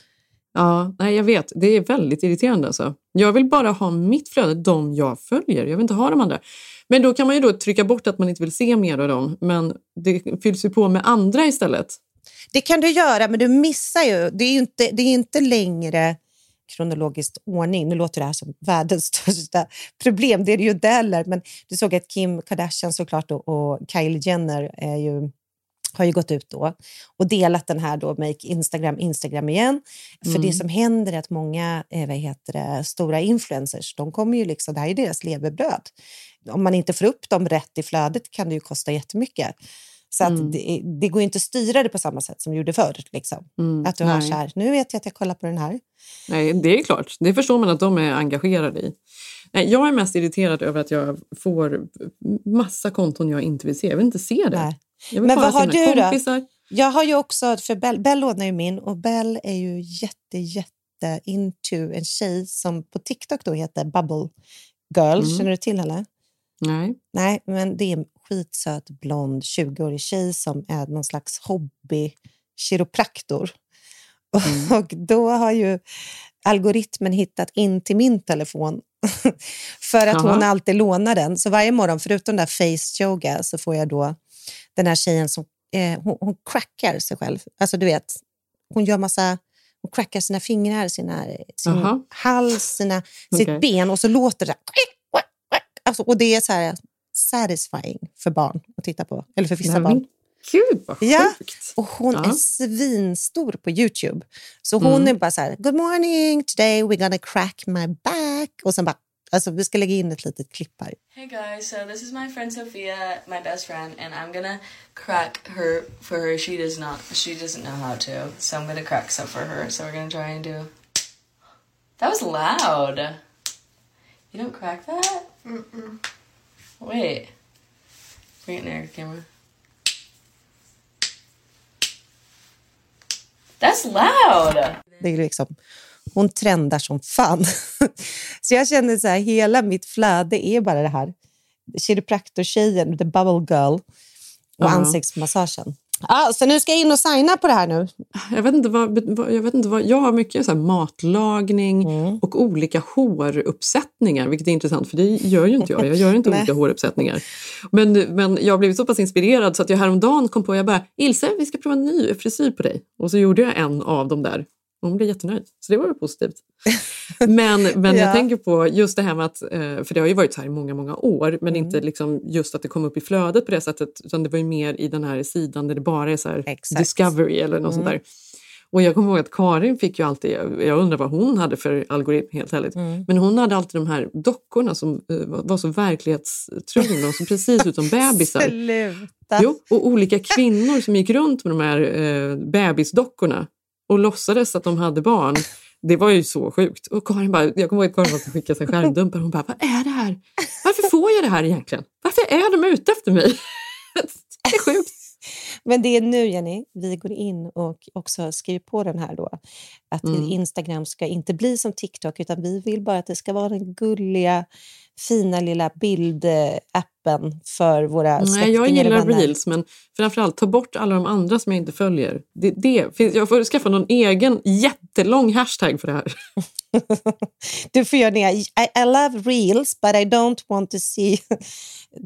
Ja, nej jag vet. Det är väldigt irriterande alltså. Jag vill bara ha mitt flöde, de jag följer. Jag vill inte ha de andra. Men då kan man ju då trycka bort att man inte vill se mer av dem. Men det fylls ju på med andra istället. Det kan du göra, men du missar ju. Det är inte längre... kronologiskt ordning. Nu låter det här som världens största problem. Det är det ju delar. Men du såg att Kim Kardashian såklart och Kylie Jenner har ju gått ut då och delat den här då med Instagram igen. För det som händer är att många stora influencers, de kommer ju liksom, det här är deras levebröd. Om man inte får upp dem rätt i flödet kan det ju kosta jättemycket. Så att det går ju inte att styra det på samma sätt som du gjorde förr. Liksom. Att du har så här, nu vet jag att jag kollar på den här. Nej, det är klart. Det förstår man att de är engagerade i. Nej, jag är mest irriterad över att jag får massa konton jag inte vill se. Jag vill inte se det. Nej. Jag vill men vad har du kompisar då? Jag har ju också, för Bell lånar ju min. Och Bell är ju jätte into en tjej som på TikTok då heter Bubble Girl. Känner du till henne? Nej. Nej, men det är skitsöt, blond, 20-årig tjej som är någon slags hobby-kiropraktor. Och då har ju algoritmen hittat in till min telefon för att hon alltid lånar den. Så varje morgon, förutom den där face yoga, så får jag då den här tjejen som hon crackar sig själv. Alltså du vet, hon gör massa... Hon crackar sina fingrar, sin hals, sitt ben och så låter det där. Alltså, och det är så här... satisfying för barn att titta på, eller för vissa barn. Gud, vad sjukt. Ja, och hon är svinstor på YouTube. Så hon är bara så här, good morning, today we're gonna crack my back. Och sen bara, alltså vi ska lägga in ett litet klipp här. Hey guys, so this is my friend Sofia, my best friend, and I'm gonna crack her for her. She doesn't know how to, so I'm gonna crack some for her. So we're gonna try and do... That was loud. You don't crack that? Mm-mm. Wait. Bring it near the camera. That's loud! Det är liksom, hon trendar som fan. Så jag känner så här, hela mitt flöde är bara det här. Kiropraktortjejen, the bubble girl. Och ansiktsmassagen. Så nu ska jag in och signa på det här nu. Jag vet inte vad, jag har mycket så här matlagning och olika håruppsättningar, vilket är intressant för det gör ju inte jag. Jag gör inte olika håruppsättningar. Men jag har blivit så pass inspirerad så att jag häromdagen kom på, jag bara, Ilse, vi ska prova en ny frisyr på dig. Och så gjorde jag en av dem där. Hon blev jättenöjd. Så det var ju positivt. Men jag tänker på just det här med att, för det har ju varit så här i många, många år, men inte liksom just att det kom upp i flödet på det sättet, utan det var ju mer i den här sidan där det bara är så här discovery eller något sånt där. Och jag kommer ihåg att Karin fick ju alltid, jag undrar vad hon hade för algoritm helt ärligt. Mm. Men hon hade alltid de här dockorna som var så verklighetstrogna och som precis utom bebisar. Jo, och olika kvinnor som gick runt med de här bebisdockorna och låtsades att de hade barn. Det var ju så sjukt. Och Karin bara, jag kommer ihåg att Karin bara skickade sig skärmdumpar. Hon bara, vad är det här? Varför får jag det här egentligen? Varför är de ute efter mig? Det är sjukt. Men det är nu, Jenny, vi går in och också skriver på den här då. Att Instagram ska inte bli som TikTok, utan vi vill bara att det ska vara den gulliga, fina lilla bildappen för våra släktingar. Nej, jag gillar Reels, men framförallt ta bort alla de andra som jag inte följer. Jag får skaffa någon egen jättelång hashtag för det här. Du får göra det. I love Reels, but I don't want to see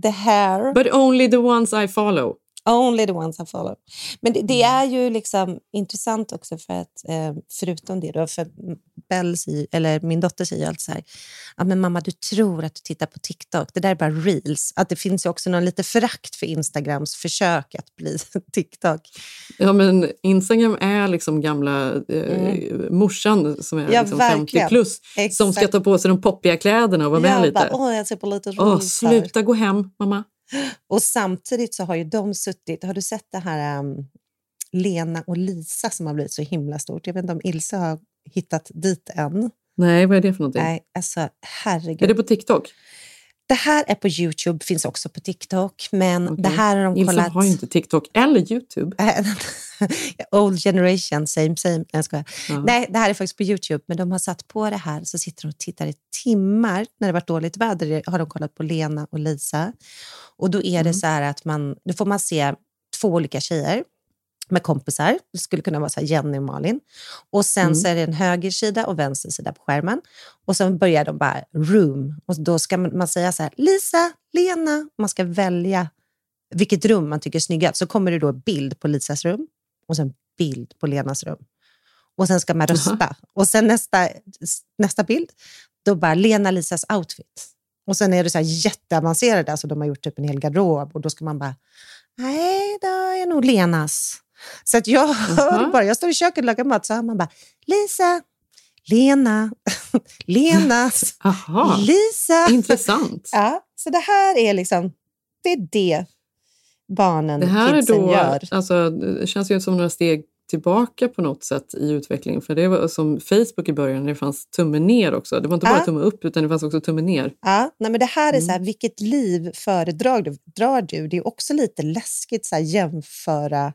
the hair. But only the ones I follow. Only the ones I follow. Men det är ju liksom intressant också för att förutom det då, för min dotter säger ju alltid så här, ja men mamma, du tror att du tittar på TikTok, det där är bara Reels. Att det finns ju också någon lite förakt för Instagrams försök att bli TikTok. Ja, men Instagram är liksom gamla morsan som är liksom 50 plus. Exakt. Som ska ta på sig de poppiga kläderna och vara med lite. Jag ser på lite Reels. Sluta gå hem, mamma. Och samtidigt så har ju de suttit, har du sett det här Lena och Lisa som har blivit så himla stort? Jag vet inte om Ilse har hittat dit än. Nej, vad är det för någonting? Nej, alltså herregud. Är det på TikTok? Det här är på YouTube, finns också på TikTok, men okay. Det här har de kollat. Ilse har ju inte TikTok eller YouTube. Old generation, same. Jag skojar. Ja. Nej, det här är faktiskt på YouTube, men de har satt på det här, så sitter de och tittar i timmar. När det varit dåligt väder har de kollat på Lena och Lisa. Och då är det så här att då får man se två olika tjejer med kompisar. Det skulle kunna vara så här Jenny och Malin. Och sen så är det en höger sida och vänster sida på skärmen. Och sen börjar de bara room. Och då ska man säga så här, Lisa, Lena. Man ska välja vilket rum man tycker är snyggast. Så kommer det då bild på Lisas rum. Och sen bild på Lenas rum. Och sen ska man rösta. Och sen nästa bild. Då bara Lena, Lisas outfit. Och sen är det så här jätteavancerade. Alltså de har gjort typ en hel garderob. Och då ska man bara, nej, då är nog Lenas. Så att jag hör bara, jag står i köket och lagar mat, så hör man bara, Lisa, Lena, Lenas, Lisa. Intressant. Ja, så det här är liksom, det är det barnen, det här kidsen är då, gör. Alltså, det känns ju som några steg tillbaka på något sätt i utvecklingen. För det var som Facebook i början, det fanns tumme ner också. Det var inte bara tumme upp, utan det fanns också tumme ner. Nej, men det här är så här, vilket liv drar du? Det är också lite läskigt så här, jämföra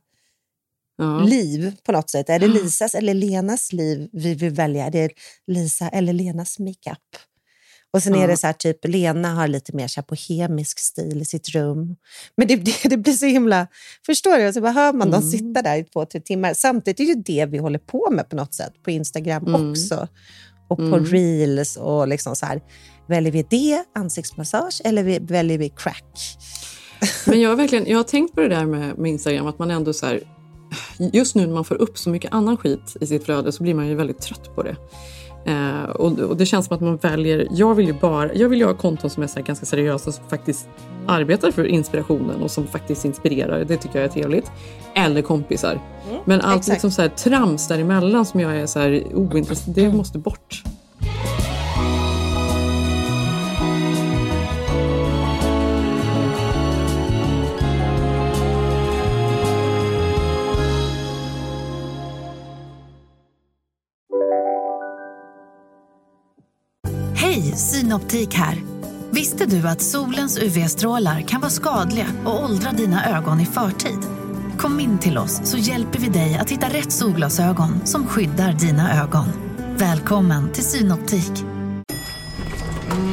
liv på något sätt. Är det Lisas eller Lenas liv vi vill välja? Är det Lisa eller Lenas makeup? Och sen är det så här typ, Lena har lite mer så här bohemisk stil i sitt rum. Men det blir så himla, förstår du? Så bara hör man dem sitta där i 2-3 timmar. Samtidigt är det ju det vi håller på med på något sätt. På Instagram också. Och på Reels och liksom så här. Väljer vi det, ansiktsmassage, eller väljer vi crack? Men jag har tänkt på det där med Instagram. Att man ändå så här, just nu när man får upp så mycket annan skit i sitt flöde så blir man ju väldigt trött på det. Och det känns som att man väljer, jag vill ju ha konton som är så här ganska seriösa, som faktiskt arbetar för inspirationen och som faktiskt inspirerar, det tycker jag är trevligt, eller kompisar. Men allt liksom så här trams däremellan som jag är så här ointresserad, det måste bort. Synoptik här. Visste du att solens UV-strålar kan vara skadliga och åldra dina ögon i förtid? Kom in till oss så hjälper vi dig att hitta rätt solglasögon som skyddar dina ögon. Välkommen till Synoptik.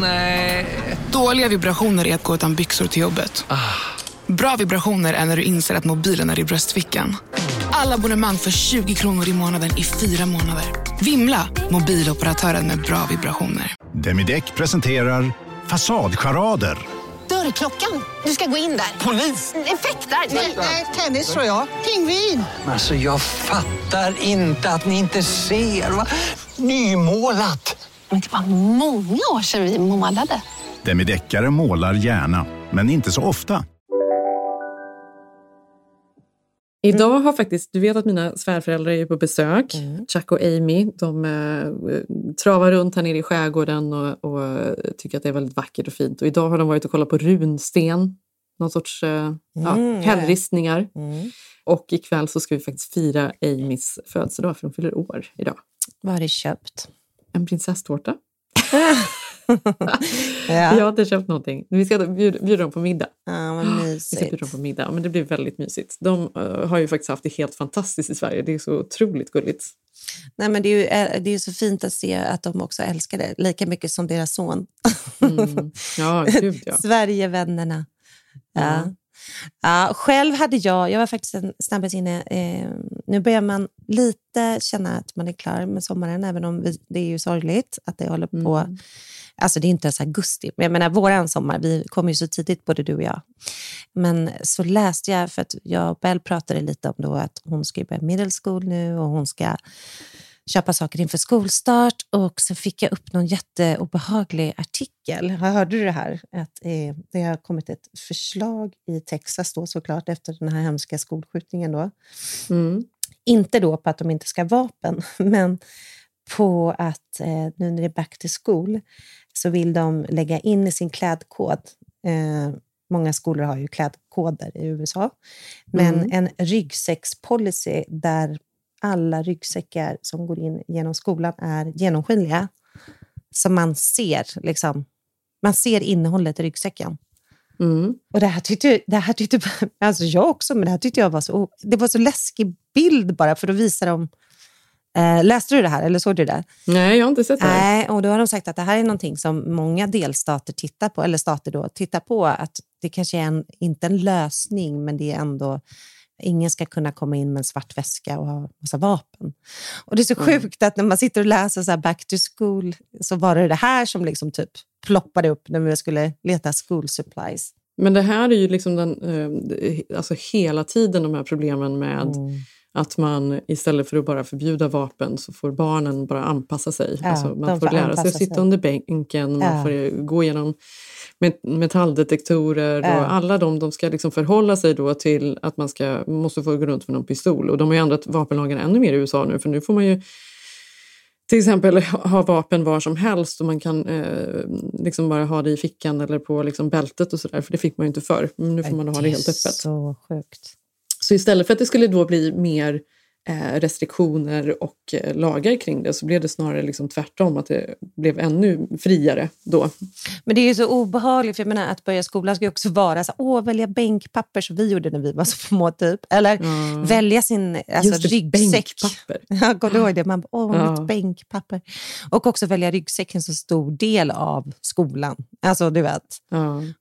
Nej. Dåliga vibrationer är att gå utan byxor till jobbet. Bra vibrationer är när du inser att mobilen är i bröstfickan. Alla abonnemang för 20 kronor i månaden i 4 månader. Vimla, mobiloperatören med bra vibrationer. Demideck presenterar fasadcharader. Dörrklockan, du ska gå in där. Polis, effektar, nej, tennis tror jag. Pingvin. Alltså jag fattar inte att ni inte ser. Nymålat. Men det var många år sedan vi målade. Demideckare målar gärna, men inte så ofta. Idag har faktiskt, du vet att mina svärföräldrar är på besök. Mm. Chuck och Amy, de travar runt här nere i skärgården och tycker att det är väldigt vackert och fint. Och idag har de varit och kollat på runsten. Någon sorts hällristningar. Mm. Och ikväll så ska vi faktiskt fira Amys födelsedag, för hon fyller år idag. Vad har du köpt? En prinsesstårta. Jag har inte köpt någonting. Vi ska bjuda dem på middag. Ja, vad mysigt. Vi ska bjuda dem på middag, men det blir väldigt mysigt. De har ju faktiskt haft det helt fantastiskt i Sverige. Det är så otroligt gulligt. Nej, men det är ju så fint att se att de också älskar det. Lika mycket som deras son. Mm. Ja, gud ja. Sverigevännerna. Ja. Mm. Ja, själv hade jag var faktiskt snabbast inne. Nu börjar man lite känna att man är klar med sommaren, även om det är ju sorgligt att det håller på. Mm. Alltså det är inte ens augusti, men jag menar våran sommar, vi kom ju så tidigt både du och jag. Men så läste jag, för att jag och Bell pratade lite om då att hon ska börja middle school nu och hon ska köpa saker inför skolstart, och så fick jag upp någon jätteobehaglig artikel. Hörde du det här? Att det har kommit ett förslag i Texas då, såklart efter den här hemska skolskjutningen då. Mm. Inte då på att de inte ska ha vapen, men på att nu när det är back to school så vill de lägga in i sin klädkod. Många skolor har ju klädkoder i USA. Men en ryggsäckspolicy där alla ryggsäckar som går in genom skolan är genomskinliga. Så man ser liksom, man ser innehållet i ryggsäcken. Mm. Och det här tyckte alltså jag också, men det här tyckte jag var så, det var så läskig bild bara, för då visar de. Läste du det här eller såg du det? Nej, jag har inte sett det. Nej, och då har de sagt att det här är någonting som många delstater tittar på, eller stater då tittar på, att det kanske är inte en lösning, men det är ändå, ingen ska kunna komma in med en svart väska och ha massa vapen. Och det är så sjukt att när man sitter och läser så här back to school, så var det här som liksom typ ploppade upp när vi skulle leta school supplies. Men det här är ju liksom den, alltså hela tiden de här problemen med att man istället för att bara förbjuda vapen så får barnen bara anpassa sig. Ja, alltså man får lära sig att sitta under bänken, man får gå igenom metalldetektorer och alla de ska liksom förhålla sig då till att man måste få gå runt med någon pistol. Och de har ju ändrat vapenlagen ännu mer i USA nu, för nu får man ju till exempel ha vapen var som helst, och man kan liksom bara ha det i fickan eller på liksom bältet och sådär, för det fick man ju inte förr. Men nu får man ha det helt öppet. Så sjukt. Så istället för att det skulle då bli mer restriktioner och lagar kring det, så blev det snarare liksom tvärtom, att det blev ännu friare då. Men det är ju så obehagligt, för jag menar att börja skolan ska ju också vara så, välja bänkpapper som vi gjorde när vi var så små typ, eller välja sin ryggsäck. Går du ihåg det? Man mitt bänkpapper. Och också välja ryggsäcken som stor del av skolan. Alltså du vet.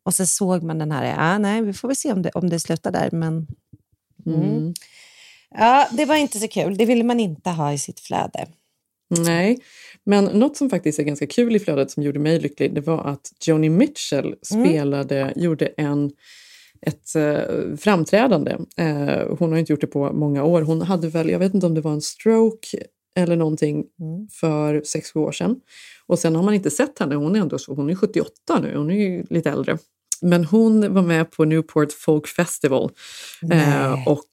Och så såg man den här, nej, vi får väl se om det slutar där, men ja, det var inte så kul. Det ville man inte ha i sitt flöde. Nej, men något som faktiskt är ganska kul i flödet som gjorde mig lycklig, det var att Joni Mitchell gjorde ett framträdande. Hon har inte gjort det på många år. Hon hade väl, jag vet inte om det var en stroke eller någonting för 6-7 år sedan. Och sen har man inte sett henne. Hon är 78 nu, hon är ju lite äldre. Men hon var med på Newport Folk Festival och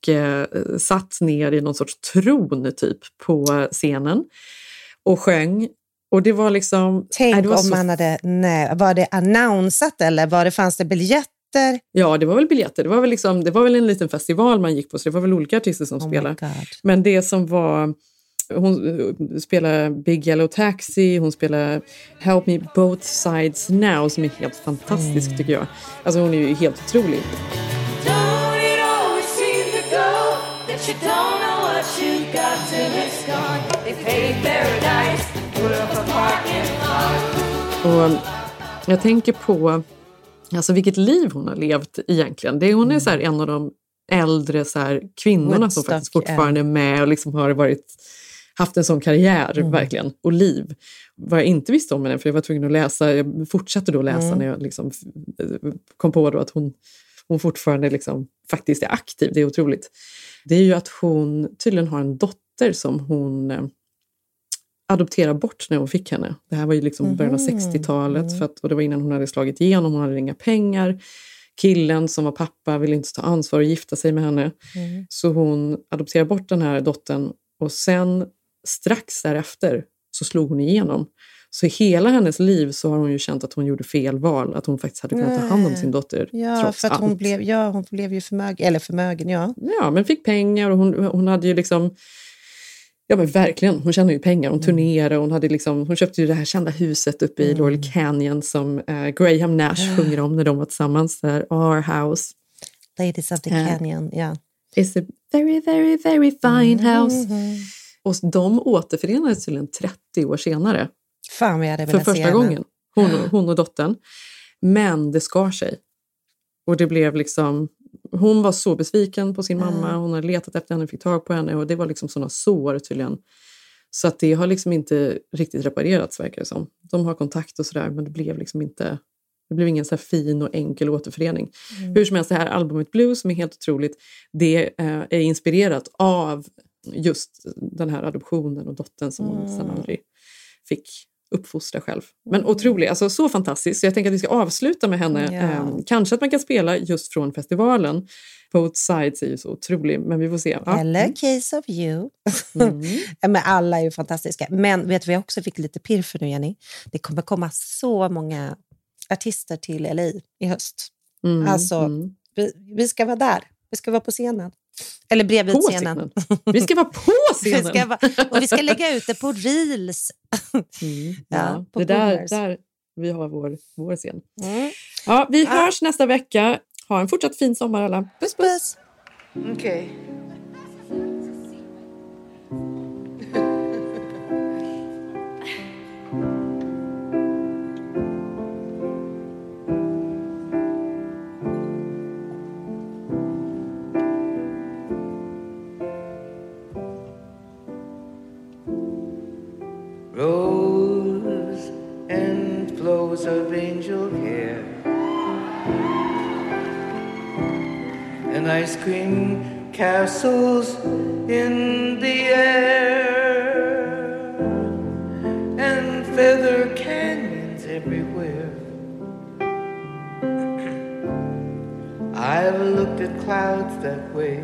satt ner i någon sorts tron typ på scenen och sjöng. Och det var liksom... Tänk det var om så... man hade... Nej, var det annonsat eller fanns det biljetter? Ja, det var väl biljetter. Det var väl en liten festival man gick på, så det var väl olika artister som spelade. Men det som var... Hon spelar Big Yellow Taxi, hon spelar Help Me, Both Sides Now, som är helt fantastisk tycker jag. Alltså hon är ju helt otrolig. Och jag tänker på alltså vilket liv hon har levt egentligen. Hon är så här en av de äldre så här kvinnorna som faktiskt fortfarande är med och liksom har haft en sån karriär, verkligen, och liv. Vad jag inte visste om henne, för jag var tvungen att läsa, jag fortsatte då läsa när jag liksom kom på då att hon fortfarande liksom faktiskt är aktiv, det är otroligt. Det är ju att hon tydligen har en dotter som hon adopterar bort när hon fick henne. Det här var ju liksom början av 60-talet, och det var innan hon hade slagit igenom, hon hade inga pengar. killen som var pappa ville inte ta ansvar och gifta sig med henne. Mm. Så hon adopterade bort den här dottern. Och sen strax därefter så slog hon igenom. Så i hela hennes liv så har hon ju känt att hon gjorde fel val. Att hon faktiskt hade kunnat ta hand om sin dotter. Ja, för att hon blev ju förmögen, ja. Ja, men fick pengar och hon hade ju liksom... Ja, men verkligen. Hon tjänade ju pengar. Hon turnerade. Hon köpte ju det här kända huset uppe i Laurel Canyon som Graham Nash sjunger om när de var tillsammans. Där, Our house. Ladies of the Canyon, ja. Yeah. It's a very, very, very fine house. Mm-hmm. Och de återförenades till en 30 år senare. Fan, vi hade för första gången. Hon och dottern. Men det skar sig. Och det blev liksom... Hon var så besviken på sin mamma. Hon hade letat efter henne, fick tag på henne. Och det var liksom sådana sår tydligen. Så att det har liksom inte riktigt reparerats, verkar det som. De har kontakt och sådär. Men det blev liksom inte... Det blev ingen så här fin och enkel återförening. Mm. Hur som helst, det här albumet Blue som är helt otroligt. Det är inspirerat av just den här adoptionen och dottern som hon sedan aldrig fick uppfostra själv. Men otroligt, alltså så fantastiskt. Så jag tänker att vi ska avsluta med henne. Yeah. Kanske att man kan spela just från festivalen. Both Sides är ju så otrolig, men vi får se. Ja. Eller Case of You. Men alla är ju fantastiska. Men vet du vad jag också fick lite pirr för nu, Jenny? Det kommer komma så många artister till LA i höst. Vi ska vara där. Vi ska vara på scenen. Eller bredvid scenen. Vi ska vara på scenen. Och vi ska lägga ut det på reels. Ja, på det där vi har vår scen. Ja, vi hörs nästa vecka. Ha en fortsatt fin sommar alla. Puss, puss. Okej. Rose and flows of angel hair, and ice cream castles in the air, and feather canyons everywhere. I've looked at clouds that way,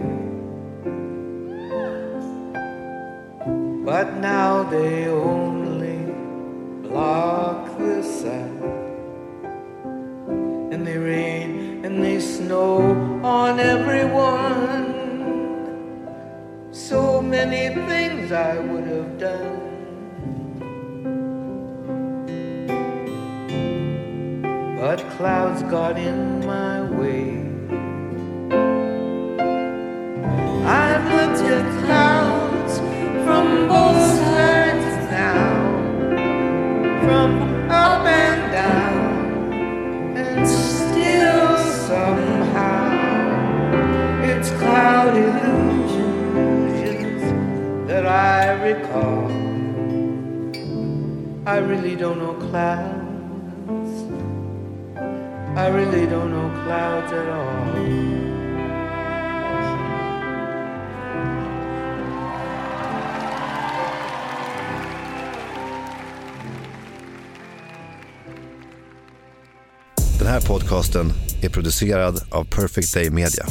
but now they only block the sun, and they rain and they snow on everyone. So many things I would have done, but clouds got in my way. I've looked at clouds from both sides now, from up and down, and still somehow it's cloud illusions that I recall. I really don't know clouds. I really don't know clouds at all. Den här podcasten är producerad av Perfect Day Media.